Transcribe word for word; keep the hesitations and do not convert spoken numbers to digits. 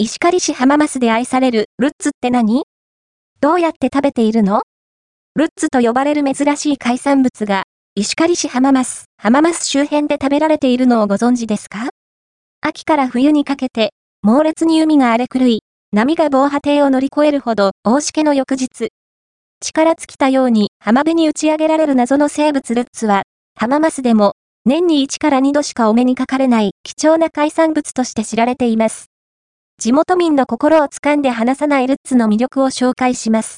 石狩市浜益で愛されるルッツって何？どうやって食べているの？ルッツと呼ばれる珍しい海産物が、石狩市浜益、浜益周辺で食べられているのをご存知ですか？秋から冬にかけて、猛烈に海が荒れ狂い、波が防波堤を乗り越えるほど、大しけの翌日。力尽きたように浜辺に打ち上げられる謎の生物ルッツは、浜益でも、年にいちからにどしかお目にかかれない貴重な海産物として知られています。地元民の心をつかんで離さないルッツの魅力を紹介します。